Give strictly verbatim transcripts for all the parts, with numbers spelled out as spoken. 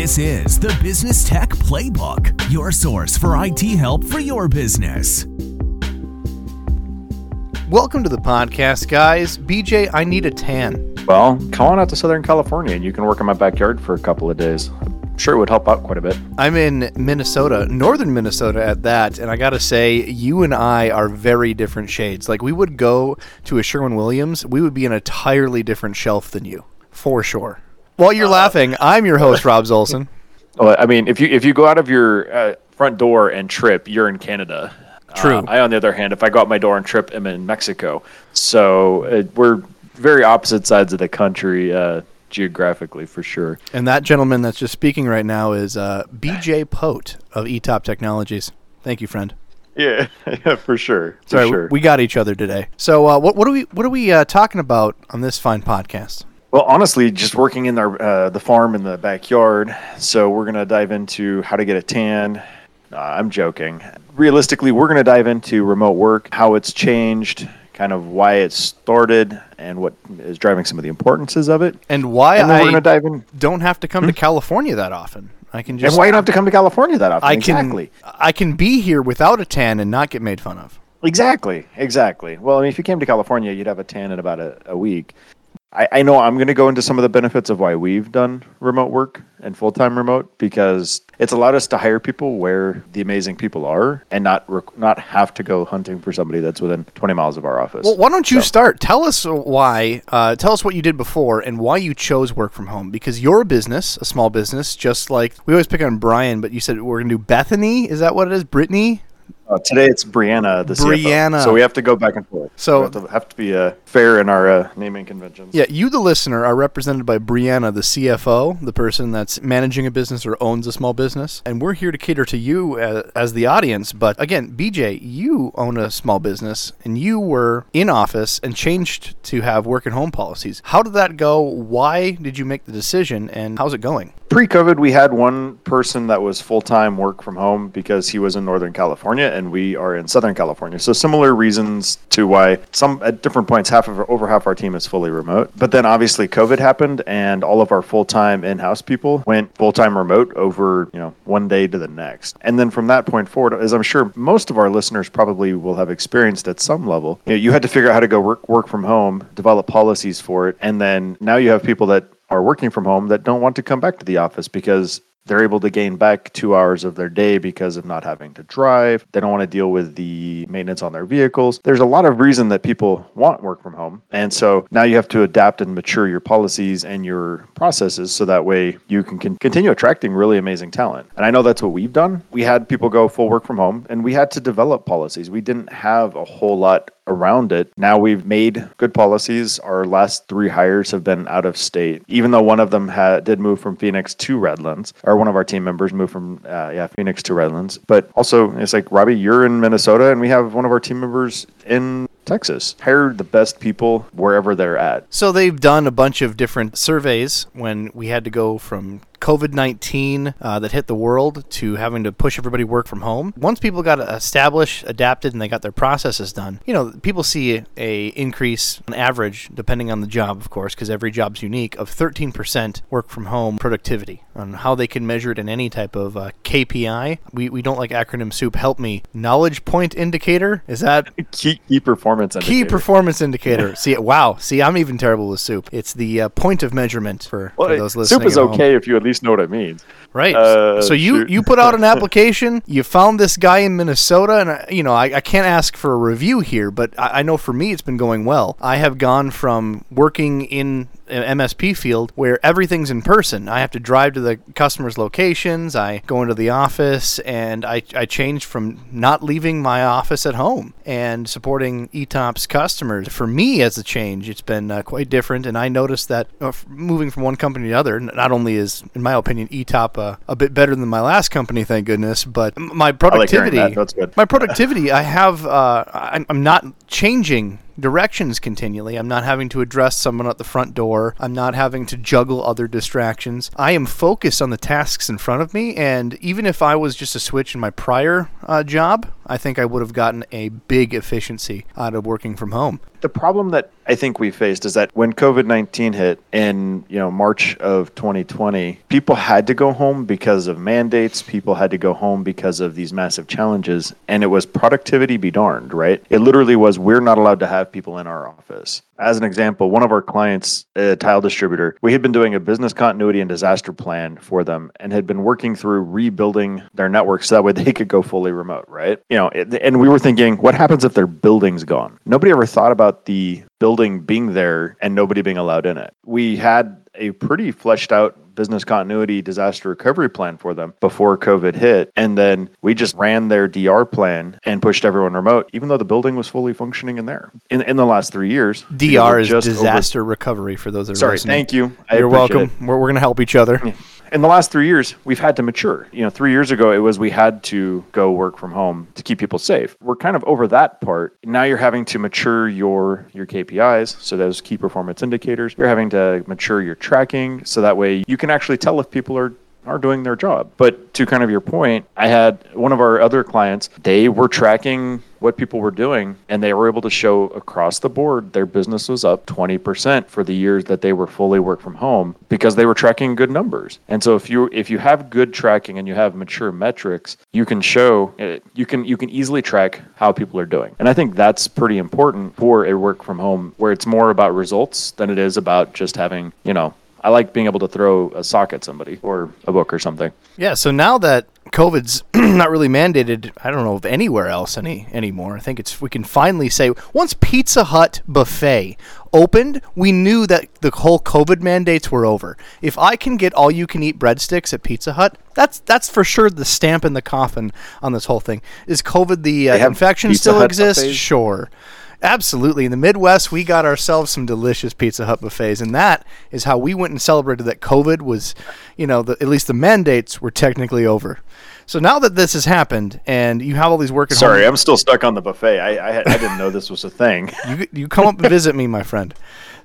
This is the Business Tech Playbook, your source for I T help for your business. Welcome to the podcast, guys. B J, I need a tan. Well, come on out to Southern California and you can work in my backyard for a couple of days. I'm sure it would help out quite a bit. I'm in Minnesota, northern Minnesota at that, and I gotta say, you and I are very different shades. Like, we would go to a Sherwin-Williams, we would be an entirely different shelf than you, for sure. While you're uh, laughing, I'm your host, Rob Zolson. Well, I mean, if you if you go out of your uh, front door and trip, you're in Canada. True. Uh, I, on the other hand, if I go out my door and trip, I'm in Mexico. So uh, we're very opposite sides of the country uh, geographically, for sure. And that gentleman that's just speaking right now is uh, B J Pote of Etop Technologies. Thank you, friend. Yeah, yeah, for sure. For Sorry, sure. we got each other today. So uh, what what are we what are we uh, talking about on this fine podcast? Well, honestly, just working in our, uh, the farm in the backyard. So we're going to dive into how to get a tan. Uh, I'm joking. Realistically, we're going to dive into remote work, how it's changed, kind of why it started, and what is driving some of the importances of it. And why and I we're dive in. don't have to come hmm? to California that often. I can just, and why you don't have to come to California that often. I exactly. Can, I can be here without a tan and not get made fun of. Exactly. Exactly. Well, I mean, if you came to California, you'd have a tan in about a, a week. I, I know I'm going to go into some of the benefits of why we've done remote work and full-time remote, because it's allowed us to hire people where the amazing people are and not rec- not have to go hunting for somebody that's within twenty miles of our office. Well, why don't you so. start? Tell us why. Uh, tell us what you did before and why you chose work from home, because your business, a small business, just like we always pick on Brian, but you said we're going to do Bethany. Is that what it is? Brittany? Uh, today it's Brianna, the Brianna. C F O. So we have to go back and forth. So we have to, have to be uh, fair in our uh, naming conventions. Yeah, you, the listener, are represented by Brianna, the C F O, the person that's managing a business or owns a small business. And we're here to cater to you as, as the audience. But again, B J, you own a small business and you were in office and changed to have work at home policies. How did that go? Why did you make the decision? And how's it going? Pre-COVID, we had one person that was full-time work from home because he was in Northern California and we are in Southern California. So similar reasons to why some at different points, half of our, over half our team is fully remote. But then obviously COVID happened and all of our full-time in-house people went full-time remote over, you know, one day to the next. And then from that point forward, as I'm sure most of our listeners probably will have experienced at some level, you know, you had to figure out how to go work, work from home, develop policies for it. And then now you have people that are working from home that don't want to come back to the office because they're able to gain back two hours of their day because of not having to drive. They don't want to deal with the maintenance on their vehicles. There's a lot of reason that people want work from home. And so now you have to adapt and mature your policies and your processes so that way you can con- continue attracting really amazing talent. And I know that's what we've done. We had people go full work from home and we had to develop policies. We didn't have a whole lot around it. Now we've made good policies. Our last three hires have been out of state, even though one of them ha- did move from Phoenix to Redlands, or one of our team members moved from uh, yeah Phoenix to Redlands. But also, it's like, Robbie, you're in Minnesota, and we have one of our team members in Texas. Hire the best people wherever they're at. So they've done a bunch of different surveys when we had to go from covid nineteen uh, that hit the world to having to push everybody work from home. Once people got established, adapted, and they got their processes done, you know, people see a increase on average, depending on the job, of course, because every job's unique, of thirteen percent work from home productivity on how they can measure it in any type of uh, K P I. We we don't like acronym soup. Help me. Knowledge point indicator? Is that? Key, key performance indicator. Key performance indicator. See, wow. See, I'm even terrible with soup. It's the uh, point of measurement for, well, for those listening. Soup is okay if you at least know what it means. Right. Uh, so you, you put out an application, you found this guy in Minnesota, and I, you know, I, I can't ask for a review here, but I, I know for me it's been going well. I have gone from working in an M S P field where everything's in person. I have to drive to the customer's locations, I go into the office, and I, I changed from not leaving my office at home and supporting Etop's customers. For me, as a change, it's been uh, quite different, and I noticed that uh, moving from one company to the other, not only is, in my opinion, Etop uh, a bit better than my last company, thank goodness, but my productivity, I like hearing that. That's good. my productivity, I have, uh, I'm, I'm not changing directions continually. I'm not having to address someone at the front door. I'm not having to juggle other distractions. I am focused on the tasks in front of me, and even if I was just a switch in my prior uh, job, I think I would have gotten a big efficiency out of working from home. The problem that I think we faced is that when COVID nineteen hit in, you know, March of twenty twenty, people had to go home because of mandates. People had to go home because of these massive challenges. And it was productivity be darned, right? It literally was, we're not allowed to have people in our office. As an example, one of our clients, a tile distributor, we had been doing a business continuity and disaster plan for them and had been working through rebuilding their network so that way they could go fully remote, right? You know, and we were thinking, what happens if their building's gone? Nobody ever thought about the building being there and nobody being allowed in it. We had a pretty fleshed out business continuity disaster recovery plan for them before COVID hit. And then we just ran their D R plan and pushed everyone remote, even though the building was fully functioning in there. In in the last three years. D R is disaster over... recovery for those that are Sorry, listening. Sorry, thank you. I You're welcome. It. We're, we're going to help each other. Yeah. In the last three years, we've had to mature. You know, three years ago, it was we had to go work from home to keep people safe. We're kind of over that part. Now you're having to mature your your K P Is, so those key performance indicators. You're having to mature your tracking, so that way you can actually tell if people are are doing their job. But to kind of your point, I had one of our other clients, they were tracking what people were doing, and they were able to show across the board their business was up twenty percent for the years that they were fully work from home because they were tracking good numbers. And so if you if you have good tracking and you have mature metrics, you can show it, you can you can easily track how people are doing. And I think that's pretty important for a work from home where it's more about results than it is about just having, you know, I like being able to throw a sock at somebody or a book or something. Yeah, so now that COVID's not really mandated, I don't know of anywhere else any anymore. I think it's we can finally say once Pizza Hut buffet opened, we knew that the whole COVID mandates were over. If I can get all you can eat breadsticks at Pizza Hut, that's that's for sure the stamp in the coffin on this whole thing. Is COVID the uh, infection Pizza still Hut exists? Buffets? Sure. Absolutely. In the Midwest, we got ourselves some delicious Pizza Hut buffets, and that is how we went and celebrated that COVID was, you know, the, at least the mandates were technically over. So now that this has happened and you have all these work at Sorry, home... Sorry, I'm still stuck on the buffet. I, I, I didn't know this was a thing. you, you come up and visit me, my friend.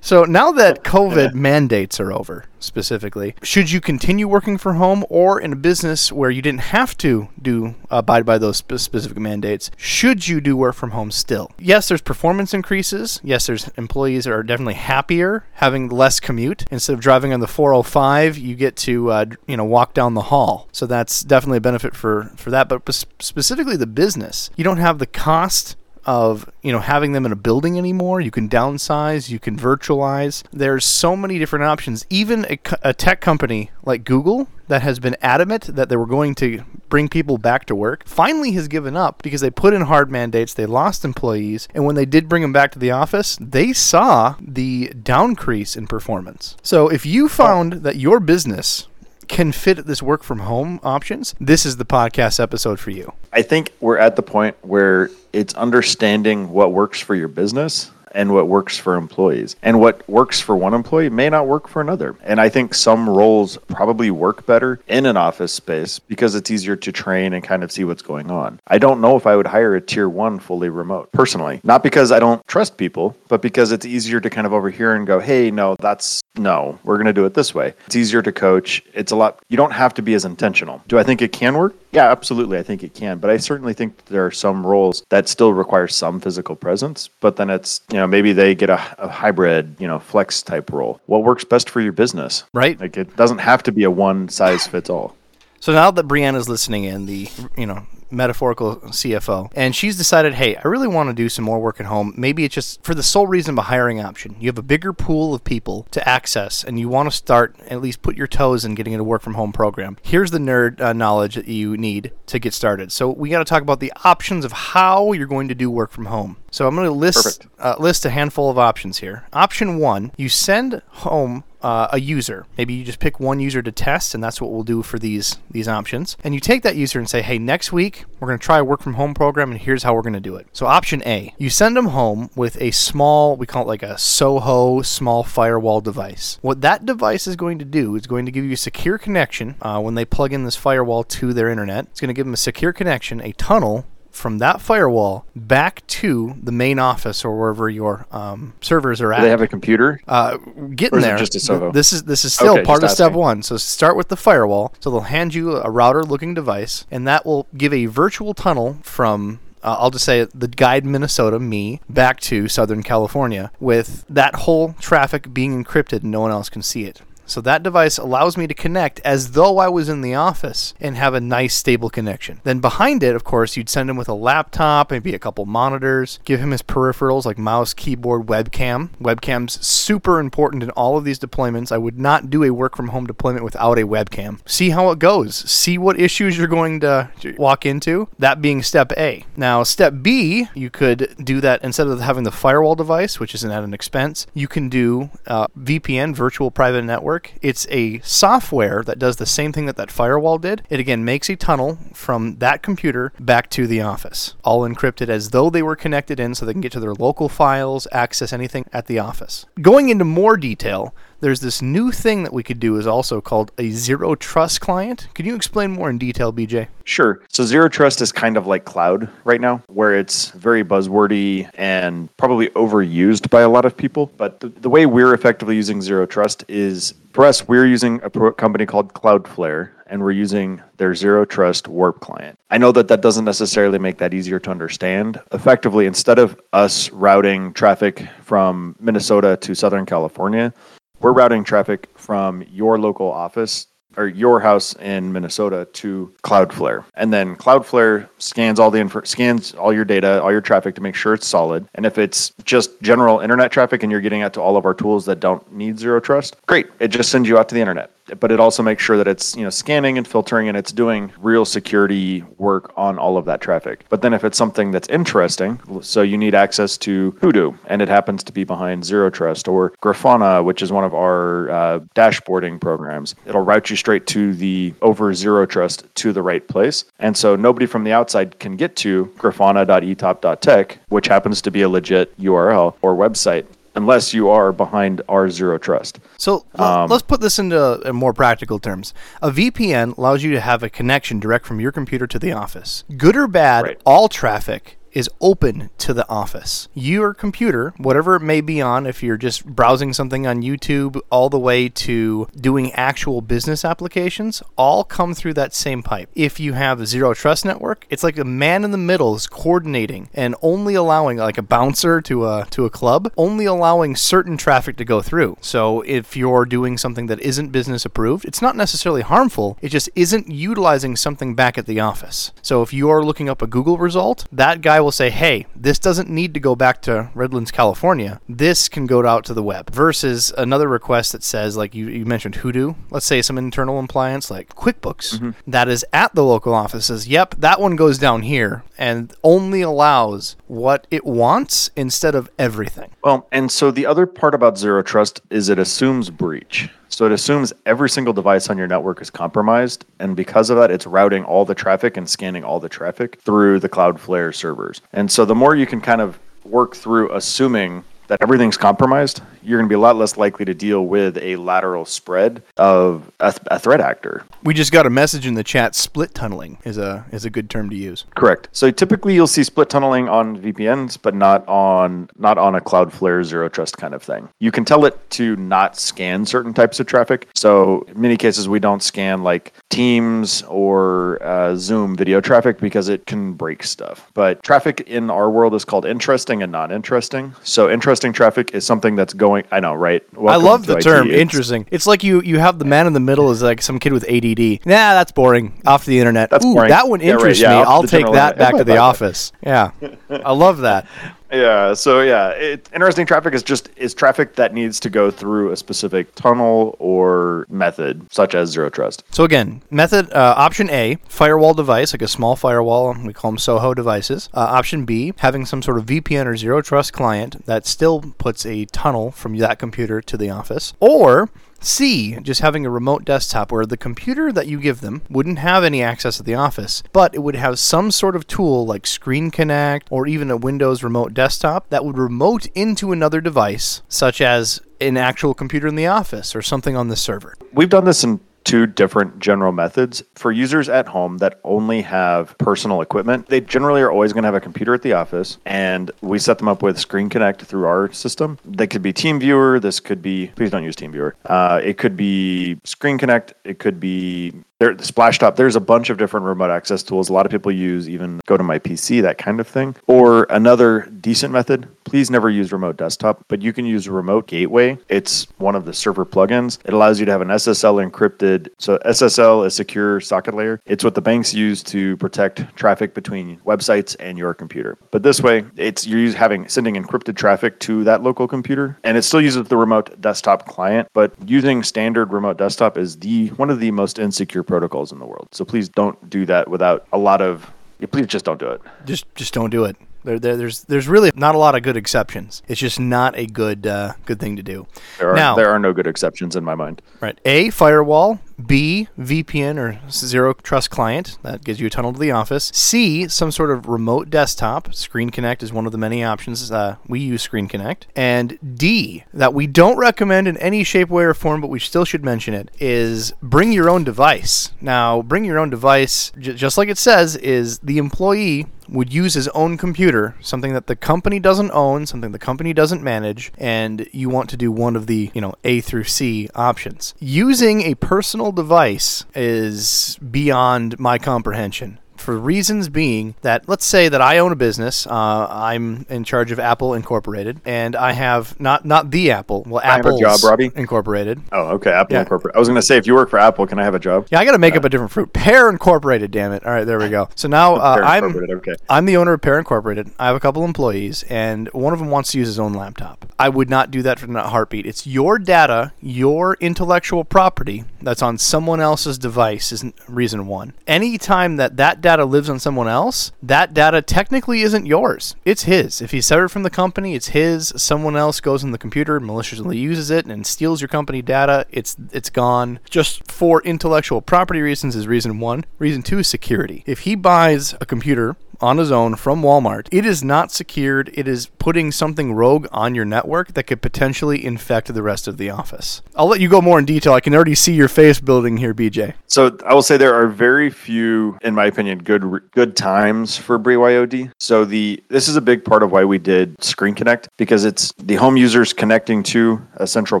So now that COVID mandates are over, specifically, should you continue working from home or in a business where you didn't have to do abide by those sp- specific mandates, should you do work from home still? Yes, there's performance increases. Yes, there's employees that are definitely happier having less commute. Instead of driving on the four oh five, you get to uh, you know walk down the hall. So that's definitely a benefit for, for that. But specifically the business, you don't have the cost of, you know, having them in a building anymore. You can downsize, you can virtualize. There's so many different options. Even a, a tech company like Google that has been adamant that they were going to bring people back to work finally has given up because they put in hard mandates, they lost employees, and when they did bring them back to the office, they saw the downcrease in performance. So if you found that your business can fit this work from home options, this is the podcast episode for you. I think we're at the point where it's understanding what works for your business and what works for employees. And what works for one employee may not work for another. And I think some roles probably work better in an office space because it's easier to train and kind of see what's going on. I don't know if I would hire a tier one fully remote personally, not because I don't trust people, but because it's easier to kind of overhear and go, hey, no, that's no, we're going to do it this way. It's easier to coach. It's a lot. You don't have to be as intentional. Do I think it can work? Yeah, absolutely. I think it can. But I certainly think there are some roles that still require some physical presence, but then it's, you know, maybe they get a, a hybrid, you know, flex type role. What works best for your business? Right. Like it doesn't have to be a one size fits all. So now that Brianna's listening in, the, you know, metaphorical C F O, and she's decided, hey, I really want to do some more work at home. Maybe it's just for the sole reason of a hiring option. You have a bigger pool of people to access, and you want to start, at least put your toes in getting into a work from home program. Here's the nerd uh, knowledge that you need to get started. So we got to talk about the options of how you're going to do work from home. So I'm going to list uh, list a handful of options here. Option one, you send home uh, a user. Maybe you just pick one user to test, and that's what we'll do for these these options. And you take that user and say, hey, next week, we're going to try a work from home program, and here's how we're going to do it. So option A, you send them home with a small, we call it like a Soho small firewall device. What that device is going to do is going to give you a secure connection uh, when they plug in this firewall to their internet. It's going to give them a secure connection, a tunnel, from that firewall back to the main office or wherever your um, servers are at. Do they have a computer? Uh, getting or is there. It just a Soho? This is this is still okay, part of asking. Step one. So start with the firewall. So they'll hand you a router-looking device, and that will give a virtual tunnel from uh, I'll just say it, the guide Minnesota, me, back to Southern California, with that whole traffic being encrypted and no one else can see it. So that device allows me to connect as though I was in the office and have a nice stable connection. Then behind it, of course, you'd send him with a laptop, maybe a couple monitors, give him his peripherals like mouse, keyboard, webcam. Webcam's super important in all of these deployments. I would not do a work from home deployment without a webcam. See how it goes. See what issues you're going to walk into. That being step A. Now, step B, you could do that instead of having the firewall device, which isn't at an expense. You can do uh, V P N, virtual private network. It's a software that does the same thing that that firewall did. It again makes a tunnel from that computer back to the office, all encrypted as though they were connected in so they can get to their local files, access anything at the office. Going into more detail, there's this new thing that we could do is also called a zero trust client. Can you explain more in detail, B J? Sure. So zero trust is kind of like cloud right now, where it's very buzzwordy and probably overused by a lot of people. But the, the way we're effectively using zero trust is, for us, we're using a pro- company called Cloudflare, and we're using their Zero Trust Warp client. I know that that doesn't necessarily make that easier to understand. Effectively, instead of us routing traffic from Minnesota to Southern California, we're routing traffic from your local office or your house in Minnesota to Cloudflare. And then Cloudflare scans all the info, scans all your data, all your traffic to make sure it's solid. And if it's just general internet traffic and you're getting out to all of our tools that don't need zero trust, great. It just sends you out to the internet. But it also makes sure that it's, you know, scanning and filtering and it's doing real security work on all of that traffic. But then if it's something that's interesting, so you need access to Hudu and it happens to be behind Zero Trust, or Grafana, which is one of our uh, dashboarding programs, it'll route you straight to the over Zero Trust to the right place. And so nobody from the outside can get to grafana dot etop dot tech, which happens to be a legit U R L or website, unless you are behind our zero trust. So um, let's put this into more practical terms. A V P N allows you to have a connection direct from your computer to the office. Good or bad, right. All traffic is open to the office. Your computer, whatever it may be on, if you're just browsing something on YouTube all the way to doing actual business applications, all come through that same pipe. If you have a zero trust network, it's like a man in the middle is coordinating and only allowing, like a bouncer to a, to a club, only allowing certain traffic to go through. So if you're doing something that isn't business approved, it's not necessarily harmful, it just isn't utilizing something back at the office. So if you are looking up a Google result, that guy will will say, hey, this doesn't need to go back to Redlands, California. This can go out to the web. Versus another request that says, like you, you mentioned Hudu, let's say some internal appliance like QuickBooks, mm-hmm. that is at the local office, says, yep, that one goes down here and only allows what it wants instead of everything. Well, and so the other part about Zero Trust is it assumes breach. So it assumes every single device on your network is compromised, and because of that, it's routing all the traffic and scanning all the traffic through the Cloudflare servers. And so the more you can kind of work through assuming that everything's compromised, you're going to be a lot less likely to deal with a lateral spread of a, th- a threat actor. We just got a message in the chat, split tunneling is a is a good term to use. Correct. So typically you'll see split tunneling on V P Ns, but not on not on a Cloudflare Zero Trust kind of thing. You can tell it to not scan certain types of traffic. So in many cases, we don't scan like Teams or uh, Zoom video traffic because it can break stuff. But traffic in our world is called interesting and not interesting. So interesting traffic is something that's going, I know, right? Welcome I love the term, it's, interesting. It's like you you have the man in the middle is like some kid with A D D. Nah, that's boring. Off to the internet. That's Ooh, boring. That one interests yeah, right. yeah, me. I'll take that back to the office. Yeah. I love that. Yeah. So yeah, it, interesting traffic is just is traffic that needs to go through a specific tunnel or method, such as zero trust. So again, method uh, option A, firewall device, like a small firewall. We call them Soho devices. Uh, option B, having some sort of V P N or zero trust client that still puts a tunnel from that computer to the office, or C, just having a remote desktop where the computer that you give them wouldn't have any access to the office, but it would have some sort of tool like Screen Connect or even a Windows remote desktop that would remote into another device, such as an actual computer in the office or something on the server. We've done this in two different general methods. For users at home that only have personal equipment, they generally are always going to have a computer at the office, and we set them up with Screen Connect through our system. They could be TeamViewer. This could be, please don't use TeamViewer. Uh, it could be Screen Connect. It could be There, Splashtop, there's a bunch of different remote access tools. A lot of people use even Go to My P C, that kind of thing. Or another decent method, please never use remote desktop, but you can use remote gateway. It's one of the server plugins. It allows you to have an S S L encrypted. So S S L is secure socket layer. It's what the banks use to protect traffic between websites and your computer. But this way, it's you're having sending encrypted traffic to that local computer, and it still uses the remote desktop client, but using standard remote desktop is the one of the most insecure protocols in the world. So please don't do that without a lot of, please just don't do it. Just just don't do it. There, there, there's there's really not a lot of good exceptions. It's just not a good uh, good thing to do. There are, now, there are no good exceptions in my mind. Right. A, firewall. B, V P N or zero trust client. That gives you a tunnel to the office. C, some sort of remote desktop. Screen Connect is one of the many options. Uh, we use Screen Connect. And D, that we don't recommend in any shape, way, or form, but we still should mention it, is bring your own device. Now, bring your own device, j- just like it says, is the employee would use his own computer, something that the company doesn't own, something the company doesn't manage, and you want to do one of the, you know, A through C options. Using a personal device is beyond my comprehension, for reasons being that, let's say that I own a business. Uh, I'm in charge of Apple Incorporated, and I have not not the Apple. Well, Apple's job, Robbie? Incorporated. Oh, okay, Apple yeah. Incorporated. I was going to say, if you work for Apple, can I have a job? Yeah, I got to make yeah. up a different fruit. Pear Incorporated, damn it! All right, there we go. So now uh, I'm okay. I'm the owner of Pear Incorporated. I have a couple employees, and one of them wants to use his own laptop. I would not do that for a heartbeat. It's your data, your intellectual property that's on someone else's device. Is reason one. Anytime that that data lives on someone else, that data technically isn't yours. It's his. If he's severed from the company, it's his. Someone else goes in the computer, maliciously uses it, and steals your company data. It's it's gone. Just for intellectual property reasons is reason one. Reason two is security. If he buys a computer on his own from Walmart, it is not secured. It is putting something rogue on your network that could potentially infect the rest of the office. I'll let you go more in detail. I can already see your face building here, B J. So I will say there are very few, in my opinion, good good times for B Y O D. So the this is a big part of why we did Screen Connect, because it's the home users connecting to a central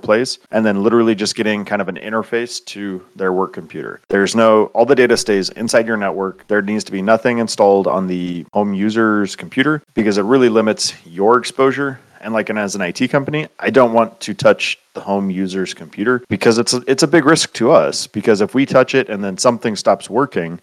place and then literally just getting kind of an interface to their work computer. There's no, all the data stays inside your network. There needs to be nothing installed on the home user's computer, because it really limits your exposure. And like, and as an I T company, I don't want to touch the home user's computer, because it's a, it's a big risk to us, because if we touch it and then something stops working,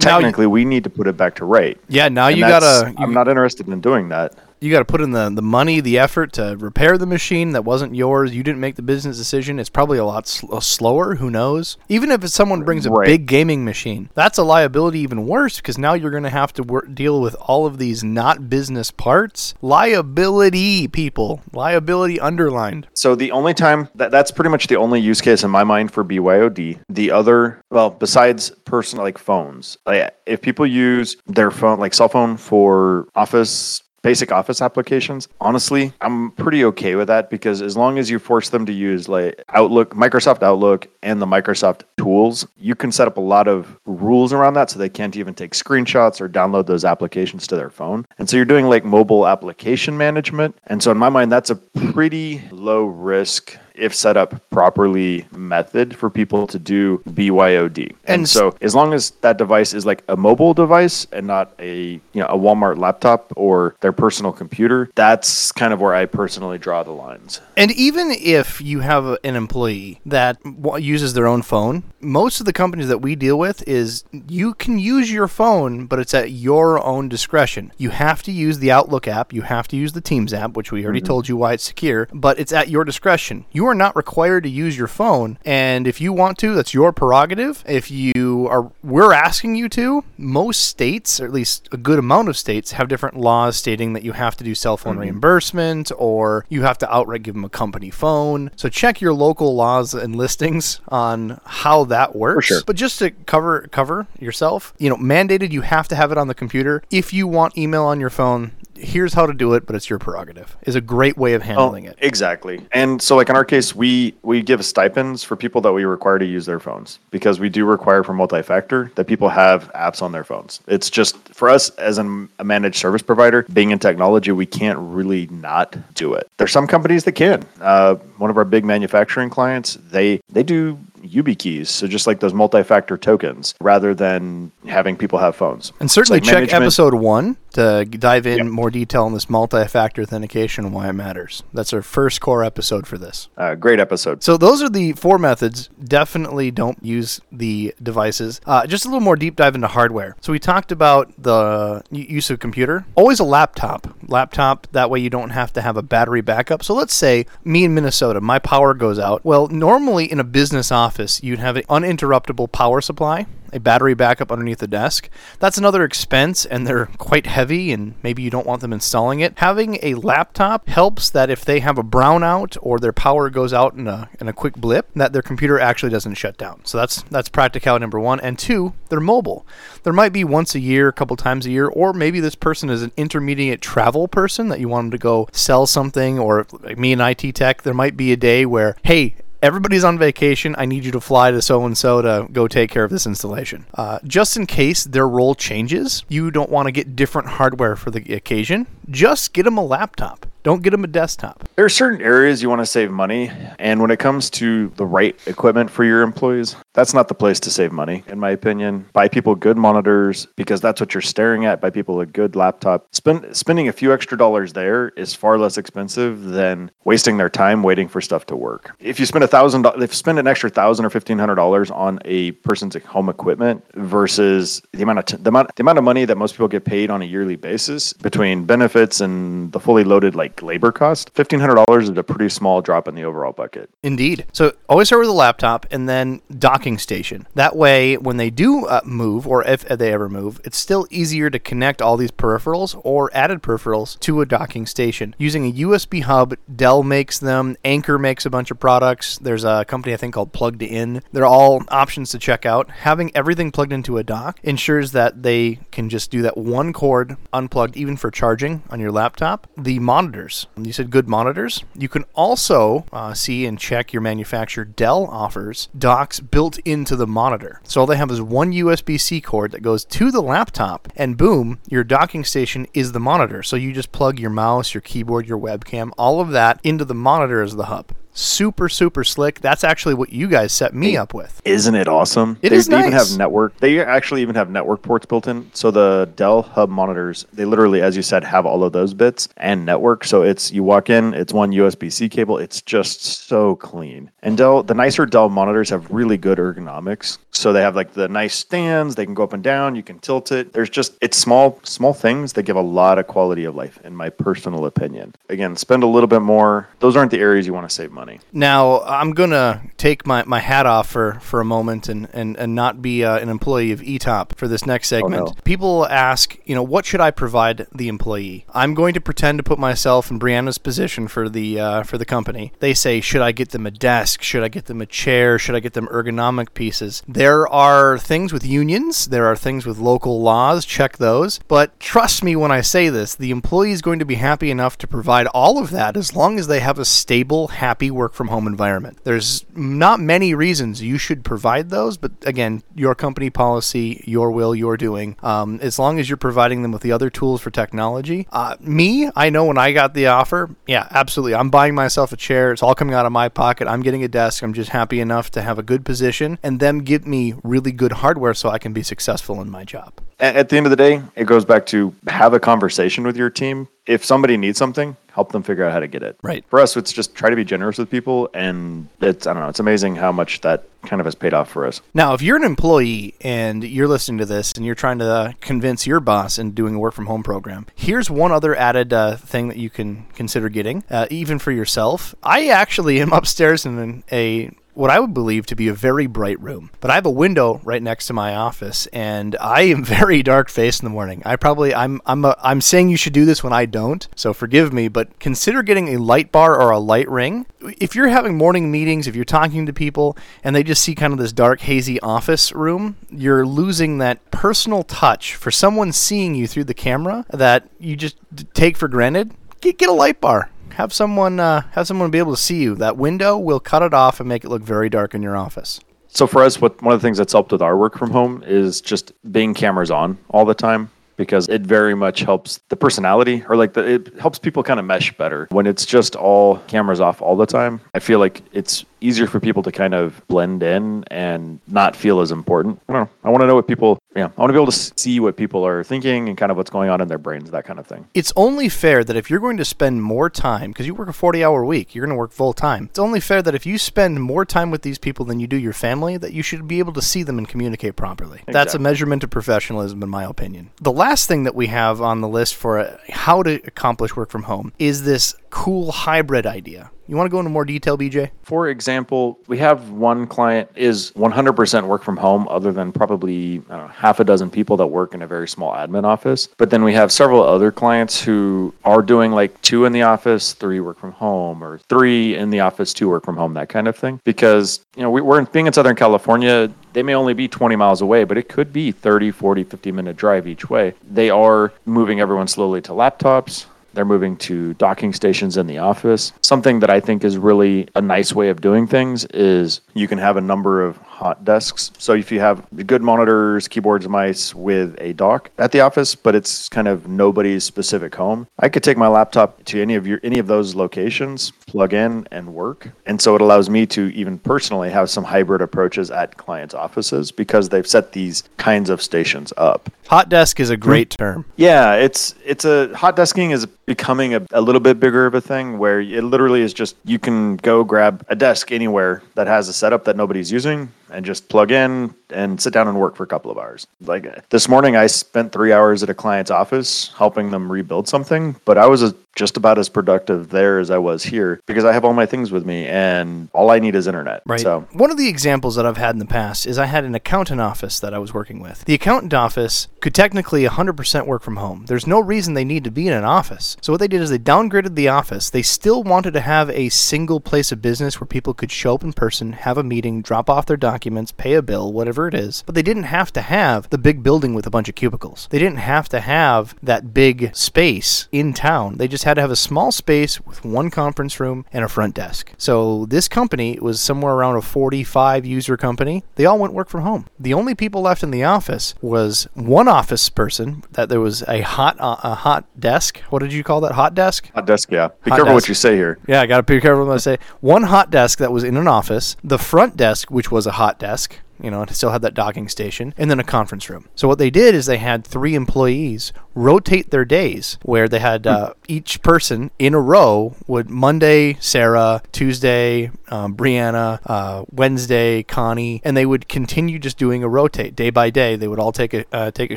technically you, we need to put it back to right. Yeah, now and you gotta... You, I'm not interested in doing that. You gotta put in the, the money, the effort to repair the machine that wasn't yours. You didn't make the business decision. It's probably a lot sl- slower. Who knows? Even if it's someone brings a right. big gaming machine, that's a liability even worse, because now you're gonna have to work, deal with all of these not business parts. Liability, people. Liability underlined. So the only time That, that's pretty much the only use case in my mind for B Y O D. The other, well, besides personal, like phones, like if people use their phone, like cell phone for office, basic office applications, honestly, I'm pretty okay with that, because as long as you force them to use like Outlook, Microsoft Outlook and the Microsoft tools, you can set up a lot of rules around that, so they can't even take screenshots or download those applications to their phone. And so you're doing like mobile application management. And so in my mind, that's a pretty low risk, if set up properly, method for people to do B Y O D. And, and so as long as that device is like a mobile device and not a, you know, a Walmart laptop or their personal computer, that's kind of where I personally draw the lines. And even if you have an employee that uses their own phone, most of the companies that we deal with is you can use your phone, but it's at your own discretion. You have to use the Outlook app. You have to use the Teams app, which we already mm-hmm. told you why it's secure, but it's at your discretion. You are not required to use your phone, and if you want to, that's your prerogative. If you are, we're asking you to. Most states, or at least a good amount of states, have different laws stating that you have to do cell phone mm-hmm. reimbursement, or you have to outright give them a company phone. So check your local laws and listings on how that works. For sure. But just to cover cover yourself, you know, mandated you have to have it on the computer. If you want email on your phone, here's how to do it, but it's your prerogative, is a great way of handling oh, it. Exactly. And so like in our case, we, we give stipends for people that we require to use their phones, because we do require for multi-factor that people have apps on their phones. It's just for us as an, a managed service provider, being in technology, we can't really not do it. There's some companies that can. Uh, one of our big manufacturing clients, they, they do YubiKeys, so just like those multi-factor tokens, rather than having people have phones. And certainly like check management. Episode one to dive in yep. more detail on this multi-factor authentication and why it matters. That's our first core episode for this. Uh, great episode. So those are the four methods. Definitely don't use the devices. Uh, just a little more deep dive into hardware. So we talked about the use of computer. Always a laptop. Laptop, that way you don't have to have a battery backup. So let's say me in Minnesota, my power goes out. Well, normally in a business office, you'd have an uninterruptible power supply, a battery backup underneath the desk. That's another expense, and they're quite heavy, and maybe you don't want them installing it. Having a laptop helps that if they have a brownout or their power goes out in a in a quick blip, that their computer actually doesn't shut down. So that's that's practicality number one. And two, they're mobile. There might be once a year, a couple times a year, or maybe this person is an intermediate travel person that you want them to go sell something, or like me in I T tech, there might be a day where, hey, everybody's on vacation. I need you to fly to so-and-so to go take care of this installation. Uh, just in case their role changes, you don't want to get different hardware for the occasion. Just get them a laptop. Don't get them a desktop. There are certain areas you want to save money. And when it comes to the right equipment for your employees, that's not the place to save money, in my opinion. Buy people good monitors, because that's what you're staring at. Buy people a good laptop. Spend, spending a few extra dollars there is far less expensive than wasting their time waiting for stuff to work. If you spend a thousand, if you spend an extra thousand or fifteen hundred dollars on a person's home equipment versus the amount of t- the amount the amount of money that most people get paid on a yearly basis between benefits and the fully loaded like labor cost, fifteen hundred dollars is a pretty small drop in the overall bucket. Indeed. So always start with a laptop and then docking station. That way, when they do uh, move, or if they ever move, it's still easier to connect all these peripherals or added peripherals to a docking station. Using a U S B hub, Dell makes them, Anker makes a bunch of products. There's a company I think called Plugged In. They're all options to check out. Having everything plugged into a dock ensures that they can just do that one cord unplugged, even for charging on your laptop. The monitor. You said good monitors. You can also uh, see and check your manufacturer. Dell offers docks built into the monitor. So all they have is one U S B C cord that goes to the laptop, and boom, your docking station is the monitor. So you just plug your mouse, your keyboard, your webcam, all of that into the monitor as the hub. Super, super slick. That's actually what you guys set me up with. Isn't it awesome? It they, is nice. They even have network. They actually even have network ports built in. So the Dell hub monitors, they literally, as you said, have all of those bits and network. So it's you walk in, it's one U S B C cable. It's just so clean. And Dell, the nicer Dell monitors have really good ergonomics. So they have like the nice stands. They can go up and down. You can tilt it. There's just, it's small, small things that give a lot of quality of life, in my personal opinion. Again, spend a little bit more. Those aren't the areas you want to save money. Now, I'm going to take my, my hat off for, for a moment and, and, and not be uh, an employee of Etop for this next segment. Oh, no. People ask, you know, what should I provide the employee? I'm going to pretend to put myself in Brianna's position for the uh, for the company. They say, should I get them a desk? Should I get them a chair? Should I get them ergonomic pieces? There are things with unions. There are things with local laws. Check those. But trust me when I say this, the employee is going to be happy enough to provide all of that as long as they have a stable, happy work from home environment. There's not many reasons you should provide those, but again, your company policy, your will, your doing. Um, as long as you're providing them with the other tools for technology. Uh, me, I know when I got the offer, yeah, absolutely. I'm buying myself a chair. It's all coming out of my pocket. I'm getting a desk. I'm just happy enough to have a good position and them give me really good hardware so I can be successful in my job. At the end of the day, it goes back to have a conversation with your team. If somebody needs something, help them figure out how to get it. Right. For us, it's just try to be generous with people. And it's, I don't know, it's amazing how much that kind of has paid off for us. Now, if you're an employee and you're listening to this and you're trying to convince your boss in doing a work from home program, here's one other added uh, thing that you can consider getting, uh, even for yourself. I actually am upstairs in a... what I would believe to be a very bright room. But I have a window right next to my office and I am very dark faced in the morning. I probably, I'm I'm a, I'm saying you should do this when I don't, so forgive me, but consider getting a light bar or a light ring. If you're having morning meetings, if you're talking to people and they just see kind of this dark, hazy office room, you're losing that personal touch for someone seeing you through the camera that you just take for granted. Get, get a light bar. Have someone uh, have someone be able to see you. That window will cut it off and make it look very dark in your office. So for us, what one of the things that's helped with our work from home is just being cameras on all the time. because it very much helps the personality, or like the, it helps people kind of mesh better. When it's just all cameras off all the time, I feel like it's easier for people to kind of blend in and not feel as important. I don't know. I want to know what people, yeah, I want to be able to see what people are thinking and kind of what's going on in their brains, that kind of thing. It's only fair that if you're going to spend more time, because you work a forty hour week, you're going to work full time. It's only fair that if you spend more time with these people than you do your family, that you should be able to see them and communicate properly. Exactly. That's a measurement of professionalism, in my opinion. The last thing that we have on the list for how to accomplish work from home is this cool hybrid idea. You want to go into more detail, B J? For example, we have one client is one hundred percent work from home, other than probably I don't know, half a dozen people that work in a very small admin office. But then we have several other clients who are doing like two in the office, three work from home, or three in the office, two work from home, that kind of thing. Because, you know, we, we're in, being in Southern California, they may only be twenty miles away, but it could be thirty, forty, fifty minute drive each way. They are moving everyone slowly to laptops. They're moving to docking stations in the office. Something that I think is really a nice way of doing things is you can have a number of hot desks. So if you have good monitors, keyboards, mice with a dock at the office, but it's kind of nobody's specific home, I could take my laptop to any of your any of those locations, plug in and work. And so it allows me to even personally have some hybrid approaches at clients' offices because they've set these kinds of stations up. Hot desk is a great term. Yeah, it's it's a hot desking is a becoming a, a little bit bigger of a thing where it literally is just, you can go grab a desk anywhere that has a setup that nobody's using and just plug in and sit down and work for a couple of hours. Like this morning, I spent three hours at a client's office helping them rebuild something, but I was a, just about as productive there as I was here because I have all my things with me and all I need is internet. Right. So one of the examples that I've had in the past is I had an accountant office that I was working with. The accountant office could technically one hundred percent work from home. There's no reason they need to be in an office. So what they did is they downgraded the office. They still wanted to have a single place of business where people could show up in person, have a meeting, drop off their documents, pay a bill, whatever it is. But they didn't have to have the big building with a bunch of cubicles. They didn't have to have that big space in town. They just had to have a small space with one conference room and a front desk. So this company was somewhere around a forty-five user company. They all went work from home. The only people left in the office was one office person that there was a hot uh, a hot desk. What did you call that? Hot desk? Hot desk, yeah. Be hot careful desk. What you say here. Yeah, I got to be careful what I say. One hot desk that was in an office, the front desk, which was a hot desk, you know, it still had that docking station, and then a conference room. So what they did is they had three employees rotate their days where they had uh, each person in a row would Monday, Sarah, Tuesday, um, Brianna, uh, Wednesday, Connie, and they would continue just doing a rotate. Day by day, they would all take a uh, take a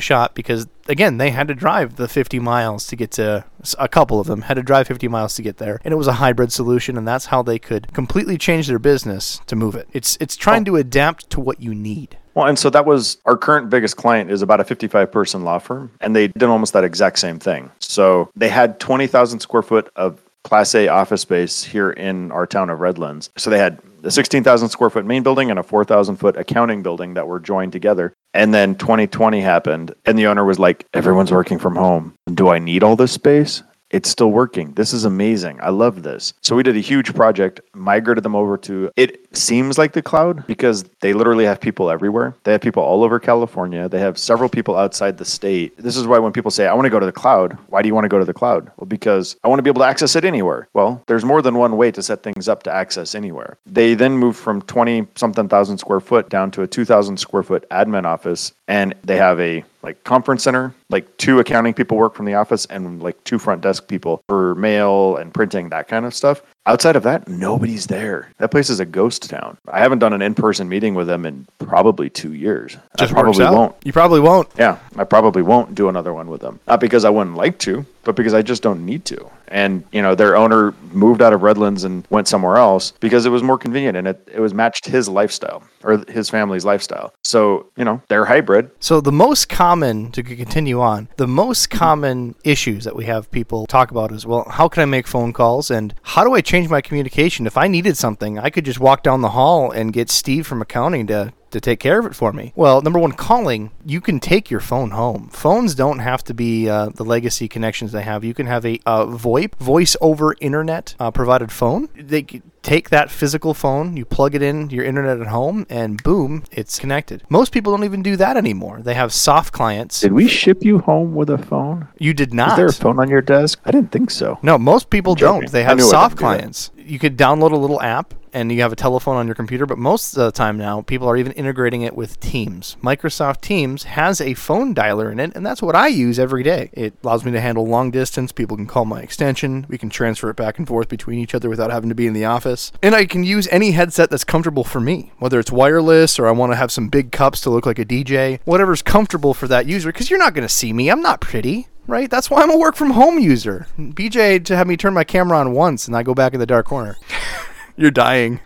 shot because, again, they had to drive the fifty miles to get to, a couple of them had to drive fifty miles to get there, and it was a hybrid solution, and that's how they could completely change their business to move it. It's, it's trying oh. to adapt to what you need. Well, and so that was our current biggest client is about a fifty-five person law firm, and they did almost that exact same thing. So they had twenty thousand square foot of Class A office space here in our town of Redlands. So they had a sixteen thousand square foot main building and a four thousand foot accounting building that were joined together. And then twenty twenty happened, and the owner was like, everyone's working from home. Do I need all this space? It's still working. This is amazing. I love this. So we did a huge project, migrated them over to, it seems like the cloud because they literally have people everywhere. They have people all over California. They have several people outside the state. This is why when people say, I want to go to the cloud, why do you want to go to the cloud? Well, because I want to be able to access it anywhere. Well, there's more than one way to set things up to access anywhere. They then moved from twenty something thousand square foot down to a two thousand square foot admin office, and they have a like conference center, like two accounting people work from the office and like two front desk people for mail and printing, that kind of stuff. Outside of that, nobody's there. That place is a ghost town. I haven't done an in-person meeting with them in probably two years. Just I probably won't. You probably won't. Yeah, I probably won't do another one with them. Not because I wouldn't like to, but because I just don't need to. And, you know, their owner moved out of Redlands and went somewhere else because it was more convenient and it, it was matched his lifestyle or his family's lifestyle. So, you know, they're hybrid. So the most common, to continue on, the most common issues that we have people talk about is, well, how can I make phone calls and how do I change my communication? If I needed something, I could just walk down the hall and get Steve from accounting to to take care of it for me. Well, number one, calling, you can take your phone home. Phones don't have to be uh, the legacy connections they have. You can have a uh, VoIP, voice over internet uh, provided phone. They take that physical phone, you plug it in your internet at home, and boom, it's connected. Most people don't even do that anymore. They have soft clients. Did we ship you home with a phone? You did not. Is there a phone on your desk? I didn't think so. No, most people don't. They have soft clients. You could download a little app, and you have a telephone on your computer, but most of the time now, people are even integrating it with Teams. Microsoft Teams has a phone dialer in it, and that's what I use every day. It allows me to handle long distance. People can call my extension. We can transfer it back and forth between each other without having to be in the office. And I can use any headset that's comfortable for me, whether it's wireless or I want to have some big cups to look like a D J, whatever's comfortable for that user, because you're not going to see me. I'm not pretty. Right? That's why I'm a work from home user. B J to have me turn my camera on once and I go back in the dark corner. You're dying.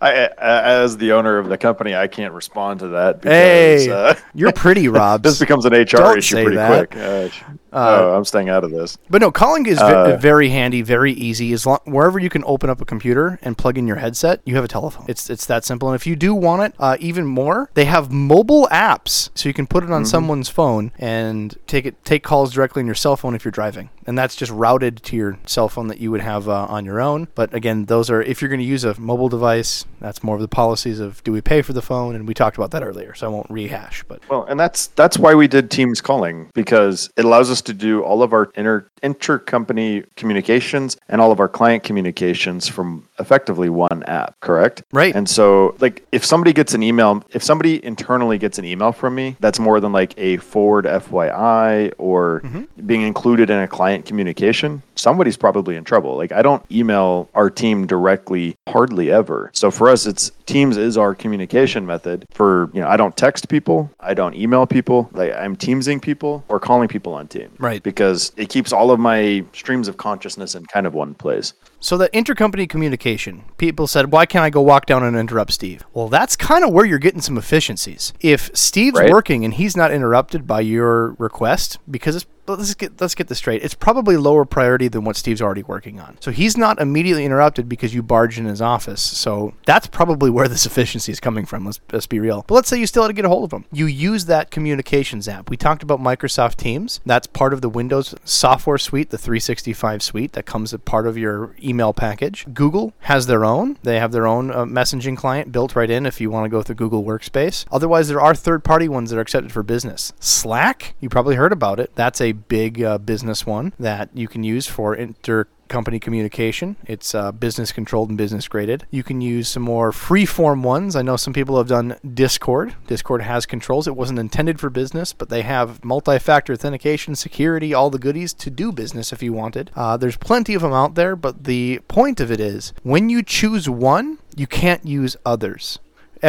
I, as the owner of the company, I can't respond to that. Because, hey, uh, you're pretty, Rob. This becomes an H R Don't issue pretty that. quick. Uh, Uh, oh, I'm staying out of this. But no, calling is v- uh, very handy, very easy. As long, wherever you can open up a computer and plug in your headset, you have a telephone. It's it's that simple. And if you do want it uh, even more, they have mobile apps, so you can put it on mm-hmm. someone's phone and take it take calls directly on your cell phone if you're driving, and that's just routed to your cell phone that you would have uh, on your own. But again, those are if you're going to use a mobile device, that's more of the policies of do we pay for the phone, and we talked about that earlier, so I won't rehash. But well, and that's that's why we did Teams calling, because it allows us to do all of our inter intercompany communications and all of our client communications from effectively one app, correct? Right. And so like if somebody gets an email, if somebody internally gets an email from me, that's more than like a forward F Y I or mm-hmm. being included in a client communication, somebody's probably in trouble. Like I don't email our team directly hardly ever. So for us, it's Teams is our communication method for, you know, I don't text people, I don't email people, like I'm Teamsing people or calling people on Teams. Right. Because it keeps all of my streams of consciousness in kind of one place. So that intercompany communication, people said, why can't I go walk down and interrupt Steve? Well, that's kind of where you're getting some efficiencies. If Steve's right. working and he's not interrupted by your request, because it's But let's get let's get this straight. It's probably lower priority than what Steve's already working on. So he's not immediately interrupted because you barged in his office. So that's probably where this efficiency is coming from. Let's, let's be real. But let's say you still had to get a hold of him. You use that communications app. We talked about Microsoft Teams. That's part of the Windows software suite, the three sixty-five suite that comes as part of your email package. Google has their own. They have their own uh, messaging client built right in if you want to go through Google Workspace. Otherwise, there are third-party ones that are accepted for business. Slack, you probably heard about it. That's a big uh, business one that you can use for inter company communication. It's uh, business controlled and business graded. You can use some more free form ones. I know some people have done Discord. Discord has controls. It wasn't intended for business, but they have multi-factor authentication, security, all the goodies to do business if you wanted. Uh, there's plenty of them out there, but the point of it is when you choose one, you can't use others.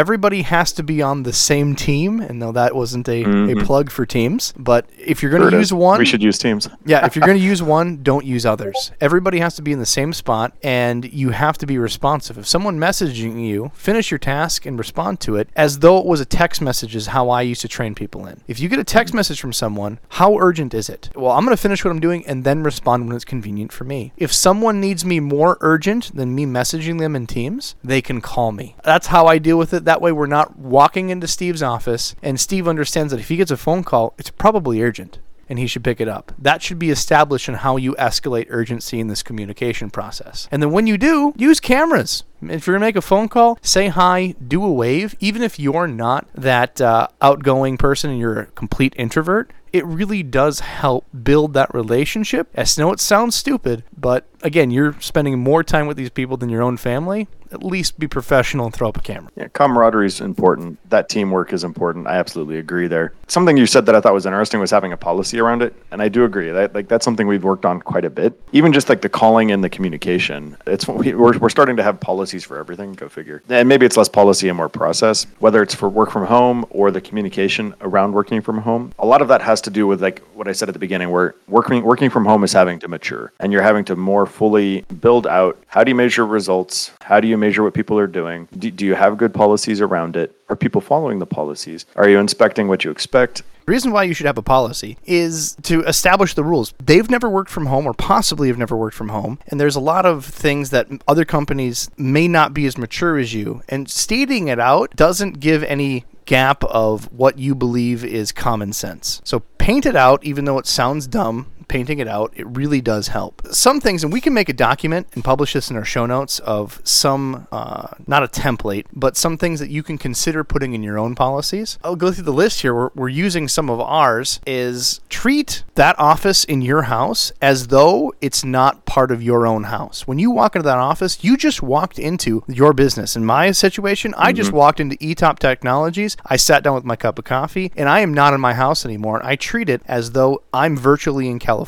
Everybody has to be on the same team, and no, that wasn't a, mm-hmm. a plug for Teams, but if you're going to use is. one... We should use Teams. Yeah, if you're going to use one, don't use others. Everybody has to be in the same spot, and you have to be responsive. If someone messaging you, finish your task and respond to it as though it was a text message is how I used to train people in. If you get a text message from someone, how urgent is it? Well, I'm going to finish what I'm doing and then respond when it's convenient for me. If someone needs me more urgent than me messaging them in Teams, they can call me. That's how I deal with it. That way we're not walking into Steve's office, and Steve understands that if he gets a phone call, it's probably urgent and he should pick it up. That should be established in how you escalate urgency in this communication process. And then when you do, use cameras. If you're going to make a phone call, say hi, do a wave. Even if you're not that uh, outgoing person and you're a complete introvert, it really does help build that relationship. I know it sounds stupid, but again, you're spending more time with these people than your own family. At least be professional and throw up a camera. Yeah, camaraderie is important. That teamwork is important. I absolutely agree there. Something you said that I thought was interesting was having a policy around it. And I do agree. That, like, that's something we've worked on quite a bit. Even just like the calling and the communication. It's we're, we're starting to have policies for everything. Go figure. And maybe it's less policy and more process. Whether it's for work from home or the communication around working from home. A lot of that has to do with like what I said at the beginning, where working working from home is having to mature. And you're having to more fully build out. How do you measure results? How do you measure what people are doing? Do, do you have good policies around it? Are people following the policies? Are you inspecting what you expect? The reason why you should have a policy is to establish the rules. They've never worked from home or possibly have never worked from home. And there's a lot of things that other companies may not be as mature as you. And stating it out doesn't give any gap of what you believe is common sense. So paint it out, even though it sounds dumb, painting it out, it really does help. Some things, and we can make a document and publish this in our show notes of some, uh, not a template, but some things that you can consider putting in your own policies. I'll go through the list here. We're, we're using some of ours is treat that office in your house as though it's not part of your own house. When you walk into that office, you just walked into your business. In my situation, mm-hmm. I just walked into Etop Technologies. I sat down with my cup of coffee and I am not in my house anymore. I treat it as though I'm virtually in California.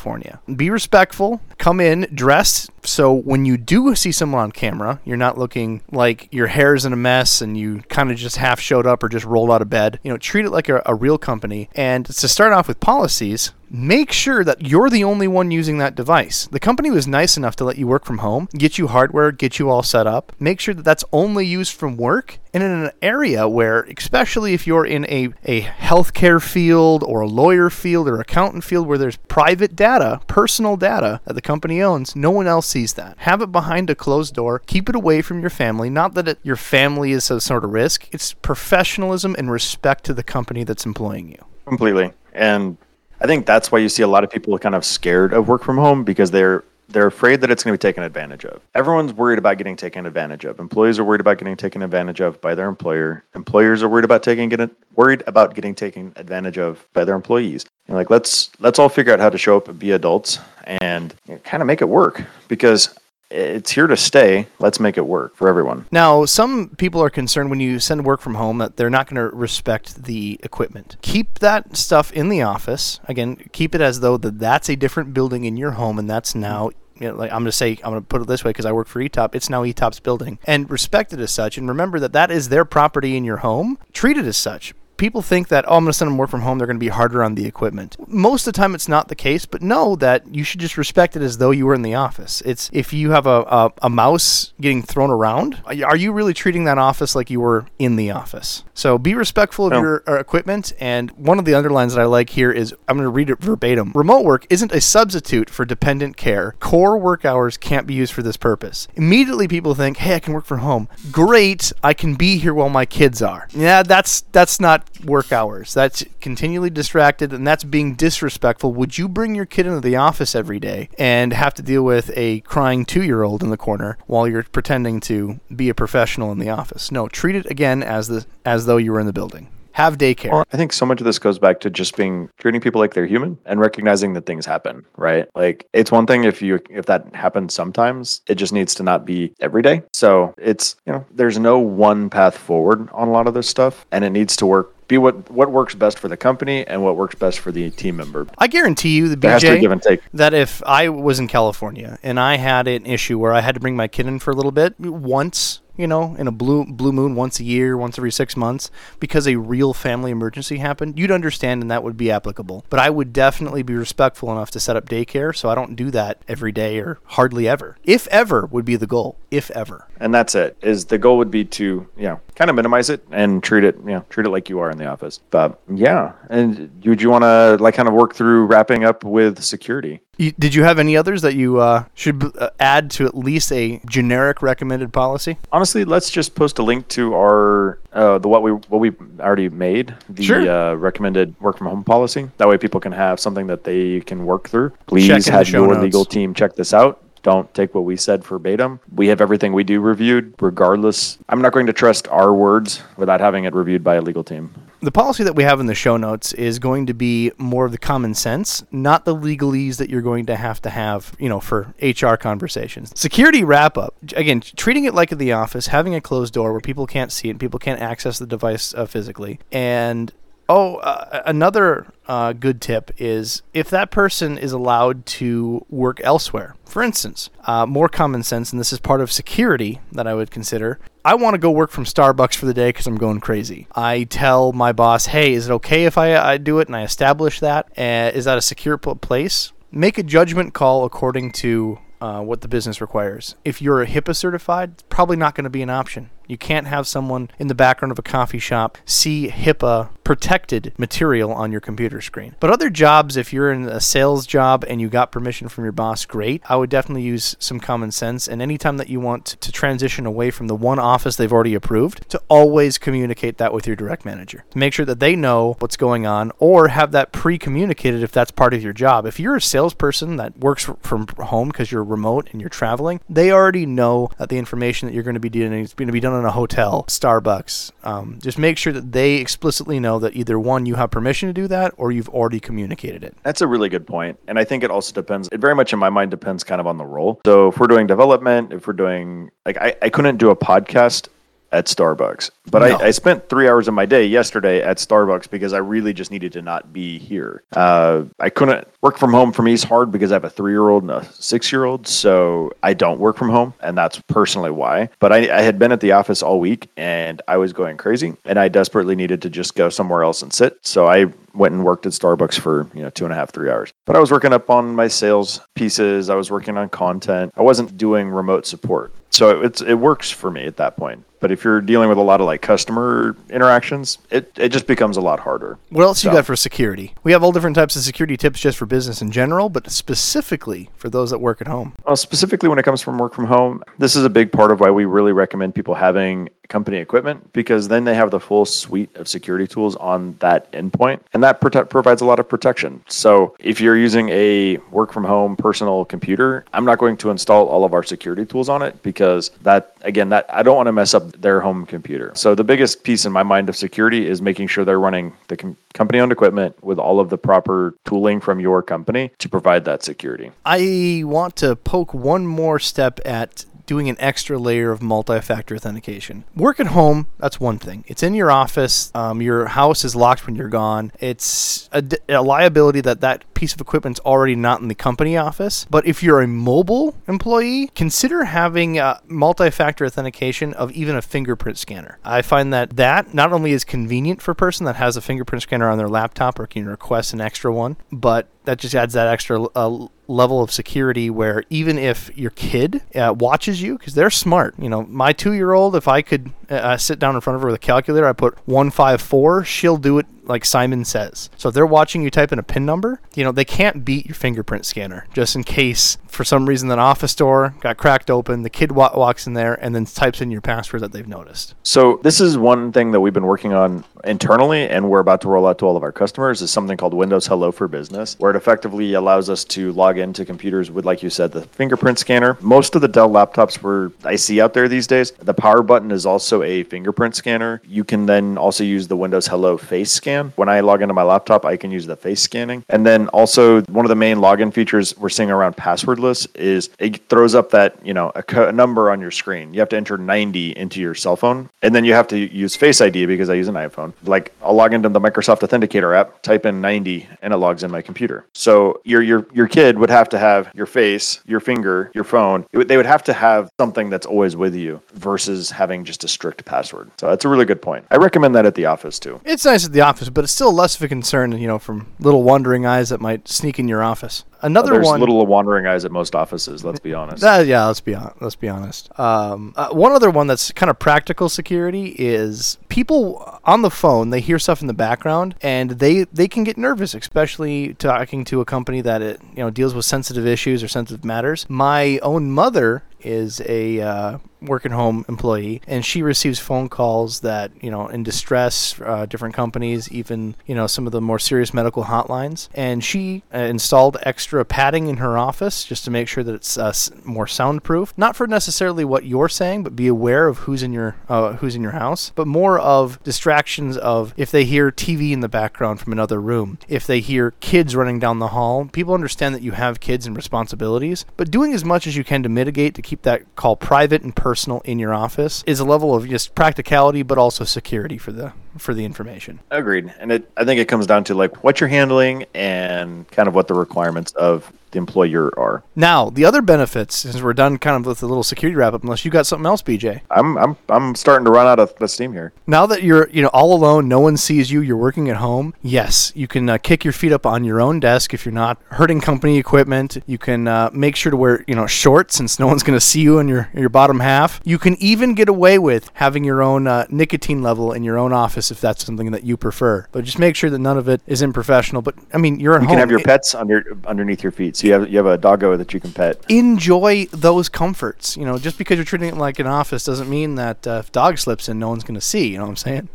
Be respectful, come in dressed. So when you do see someone on camera, you're not looking like your hair's in a mess and you kind of just half showed up or just rolled out of bed. You know, treat it like a, a real company. And to start off with policies, make sure that you're the only one using that device. The company was nice enough to let you work from home, get you hardware, get you all set up. Make sure that that's only used from work and in an area where, especially if you're in a, a healthcare field or a lawyer field or accountant field where there's private data, personal data that the company owns, no one else sees that. Have it behind a closed door. Keep it away from your family. Not that it, your family is a sort of risk. It's professionalism and respect to the company that's employing you. Completely. And I think that's why you see a lot of people kind of scared of work from home, because they're they're afraid that it's going to be taken advantage of. Everyone's worried about getting taken advantage of. Employees are worried about getting taken advantage of by their employer. Employers are worried about taking get, worried about getting taken advantage of by their employees. And like let's let's all figure out how to show up and be adults and you know, kind of make it work, because it's here to stay. Let's make it work for everyone. Now, some people are concerned when you send work from home that they're not going to respect the equipment. Keep that stuff in the office. Again, keep it as though that that's a different building in your home and that's now... You know, like I'm going to say, I'm going to put it this way because I work for Etop. It's now Etop's building, and respect it as such. And remember that that is their property in your home. Treat it as such. People think that, oh, I'm going to send them work from home. They're going to be harder on the equipment. Most of the time, it's not the case, but know that you should just respect it as though you were in the office. It's if you have a, a, a mouse getting thrown around, are you really treating that office like you were in the office? So be respectful of no. your uh, equipment. And one of the underlines that I like here is, I'm going to read it verbatim. Remote work isn't a substitute for dependent care. Core work hours can't be used for this purpose. Immediately, people think, hey, I can work from home. Great, I can be here while my kids are. Yeah, that's that's not work hours. That's continually distracted, and that's being disrespectful. Would you bring your kid into the office every day and have to deal with a crying two-year-old in the corner while you're pretending to be a professional in the office? No, treat it again as the as though you were in the building. Have daycare. Well, I think so much of this goes back to just being treating people like they're human and recognizing that things happen, right? Like it's one thing if you if that happens sometimes, it just needs to not be every day. So it's, you know, there's no one path forward on a lot of this stuff, and it needs to work. Be what, what works best for the company and what works best for the team member. I guarantee you, the B J, that if I was in California and I had an issue where I had to bring my kid in for a little bit once, you know, in a blue blue moon, once a year, once every six months, because a real family emergency happened, you'd understand and that would be applicable. But I would definitely be respectful enough to set up daycare, so I don't do that every day or hardly ever. If ever would be the goal, if ever. And that's it, is the goal would be to, you know, kind of minimize it and treat it, you know, treat it like you are in the office. But yeah, and would you want to like kind of work through wrapping up with security? You, did you have any others that you uh, should uh, add to at least a generic recommended policy? Honestly, let's just post a link to our uh, the what we what we already made the sure. uh, recommended work from home policy. That way, people can have something that they can work through. Please have your notes. Legal team check this out. Don't take what we said verbatim. We have everything we do reviewed, regardless. I'm not going to trust our words without having it reviewed by a legal team. The policy that we have in the show notes is going to be more of the common sense, not the legalese that you're going to have to have, you know, for H R conversations. Security wrap up. Again, treating it like in the office, having a closed door where people can't see it and people can't access the device uh, physically. And oh, uh, another uh, good tip is if that person is allowed to work elsewhere. For instance, uh, more common sense, and this is part of security that I would consider. I want to go work from Starbucks for the day because I'm going crazy. I tell my boss, hey, is it okay if I, I do it? And I establish that. Uh, is that a secure place? Make a judgment call according to uh, what the business requires. If you're a HIPAA certified, it's probably not going to be an option. You can't have someone in the background of a coffee shop see HIPAA protected material on your computer screen. But other jobs, if you're in a sales job and you got permission from your boss, great. I would definitely use some common sense. And anytime that you want to transition away from the one office they've already approved, to always communicate that with your direct manager. Make sure that they know what's going on, or have that pre-communicated if that's part of your job. If you're a salesperson that works from home because you're remote and you're traveling, they already know that the information that you're going to be doing is going to be done in a hotel, Starbucks. Um, just make sure that they explicitly know that either one, you have permission to do that, or you've already communicated it. That's a really good point. And I think it also depends, it very much in my mind depends kind of on the role. So if we're doing development, if we're doing, like I, I couldn't do a podcast at Starbucks, but no. I, I spent three hours of my day yesterday at Starbucks because I really just needed to not be here. Uh, I couldn't work from home. For me is hard because I have a three-year-old and a six-year-old, so I don't work from home, and that's personally why. But I, I had been at the office all week, and I was going crazy, and I desperately needed to just go somewhere else and sit. So I went and worked at Starbucks for, you know, two and a half, three hours. But I was working up on my sales pieces. I was working on content. I wasn't doing remote support. So it's it works for me at that point. But if you're dealing with a lot of like customer interactions, it, it just becomes a lot harder. What else so. you got for security? We have all different types of security tips just for business in general, but specifically for those that work at home. Well, specifically when it comes from work from home, this is a big part of why we really recommend people having company equipment, because then they have the full suite of security tools on that endpoint. And that prote- provides a lot of protection. So if you're using a work from home personal computer, I'm not going to install all of our security tools on it because that, again, that I don't want to mess up their home computer. So the biggest piece in my mind of security is making sure they're running the com- company-owned equipment with all of the proper tooling from your company to provide that security. I want to poke one more step at doing an extra layer of multi-factor authentication. Work at home, that's one thing. It's in your office. Um, your house is locked when you're gone. It's a, a liability that that piece of equipment's already not in the company office. But if you're a mobile employee, consider having a multi-factor authentication of even a fingerprint scanner. I find that that not only is convenient for a person that has a fingerprint scanner on their laptop or can request an extra one, but that just adds that extra uh, level of security where even if your kid uh, watches you, because they're smart, you know, my two-year-old, if I could uh, sit down in front of her with a calculator, I put one five four, she'll do it like Simon Says. So if they're watching you type in a PIN number, you know, they can't beat your fingerprint scanner, just in case for some reason that office door got cracked open, the kid wa- walks in there and then types in your password that they've noticed. So this is one thing that we've been working on internally and we're about to roll out to all of our customers is something called Windows Hello for Business, where it effectively allows us to log into computers with, like you said, the fingerprint scanner. Most of the Dell laptops were I see out there these days, the power button is also a fingerprint scanner. You can then also use the Windows Hello face scan. When I log into my laptop, I can use the face scanning. And then also one of the main login features we're seeing around passwordless is it throws up that, you know, a, co- a number on your screen. You have to enter ninety into your cell phone. And then you have to use Face I D because I use an iPhone. Like I'll log into the Microsoft Authenticator app, type in ninety, and it logs in my computer. So your your your kid would have to have your face, your finger, your phone. It would, they would have to have something that's always with you versus having just a strict password. So that's a really good point. I recommend that at the office too. It's nice at the office, but it's still less of a concern, you know, from little wandering eyes that might sneak in your office. Another oh, there's one. There's little wandering eyes at most offices. Let's be honest. That, yeah, let's be on, let's be honest. Um, uh, one other one that's kind of practical security is people on the phone. They hear stuff in the background, and they, they can get nervous, especially talking to a company that it you know deals with sensitive issues or sensitive matters. My own mother is a uh, work at home employee, and she receives phone calls that you know in distress, uh, different companies, even you know some of the more serious medical hotlines, and she uh, installed extra. extra padding in her office just to make sure that it's uh, more soundproof. Not for necessarily what you're saying, but be aware of who's in your uh, who's in your house, but more of distractions of if they hear T V in the background from another room, if they hear kids running down the hall. People understand that you have kids and responsibilities, but doing as much as you can to mitigate, to keep that call private and personal in your office is a level of just practicality, but also security for the for the information. Agreed. And it, I think it comes down to like what you're handling and kind of what the requirements of employer are. Now, the other benefits, since we're done kind of with the little security wrap-up, unless you got something else, B J. I'm I'm I'm starting to run out of steam here. Now that you're you know all alone, no one sees you, you're working at home, yes, you can uh, kick your feet up on your own desk if you're not hurting company equipment. You can uh, make sure to wear you know shorts since no one's going to see you in your, your bottom half. You can even get away with having your own uh, nicotine level in your own office if that's something that you prefer. But just make sure that none of it is improfessional. But, I mean, you're at you home. You can have your it, pets on your, underneath your feet. So you have you have a doggo that you can pet. Enjoy those comforts. You know, just because you're treating it like an office doesn't mean that uh, if dog slips in, no one's going to see. You know what I'm saying?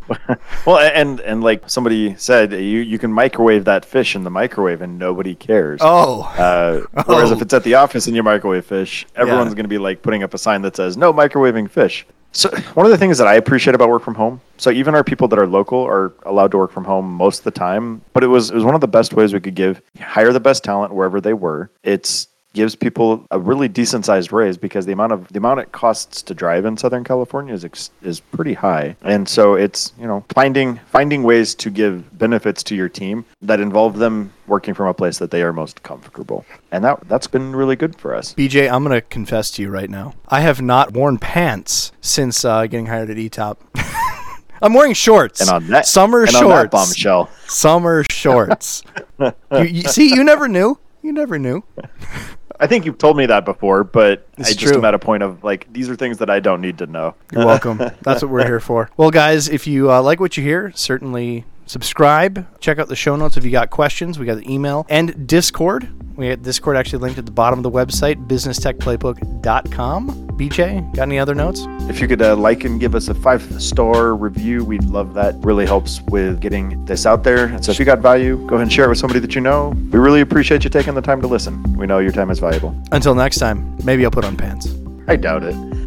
Well, and and like somebody said, you, you can microwave that fish in the microwave and nobody cares. Oh. Uh, whereas oh. if it's at the office and you microwave fish, everyone's yeah. going to be like putting up a sign that says, no microwaving fish. So one of the things that I appreciate about work from home, so even our people that are local are allowed to work from home most of the time, but it was it was one of the best ways we could give, hire the best talent wherever they were. It's gives people a really decent sized raise because the amount of the amount it costs to drive in Southern California is ex, is pretty high, and so it's you know finding finding ways to give benefits to your team that involve them working from a place that they are most comfortable, and that that's been really good for us. B J, I'm gonna confess to you right now, I have not worn pants since uh, getting hired at Etop. I'm wearing shorts. And on that summer and shorts, on that bombshell, summer shorts. you, you, see, you never knew. You never knew. I think you've told me that before, but it's I just true. am at a point of like, these are things that I don't need to know. You're welcome. That's what we're here for. Well, guys, if you uh, like what you hear, certainly subscribe. Check out the show notes if you got questions. We got the email and Discord. We got Discord actually linked at the bottom of the website, business tech playbook dot com. B J, got any other notes? If you could uh, like and give us a five-star review, we'd love that. Really helps with getting this out there. And so if you got value, go ahead and share it with somebody that you know. We really appreciate you taking the time to listen. We know your time is valuable. Until next time, maybe I'll put on pants. I doubt it.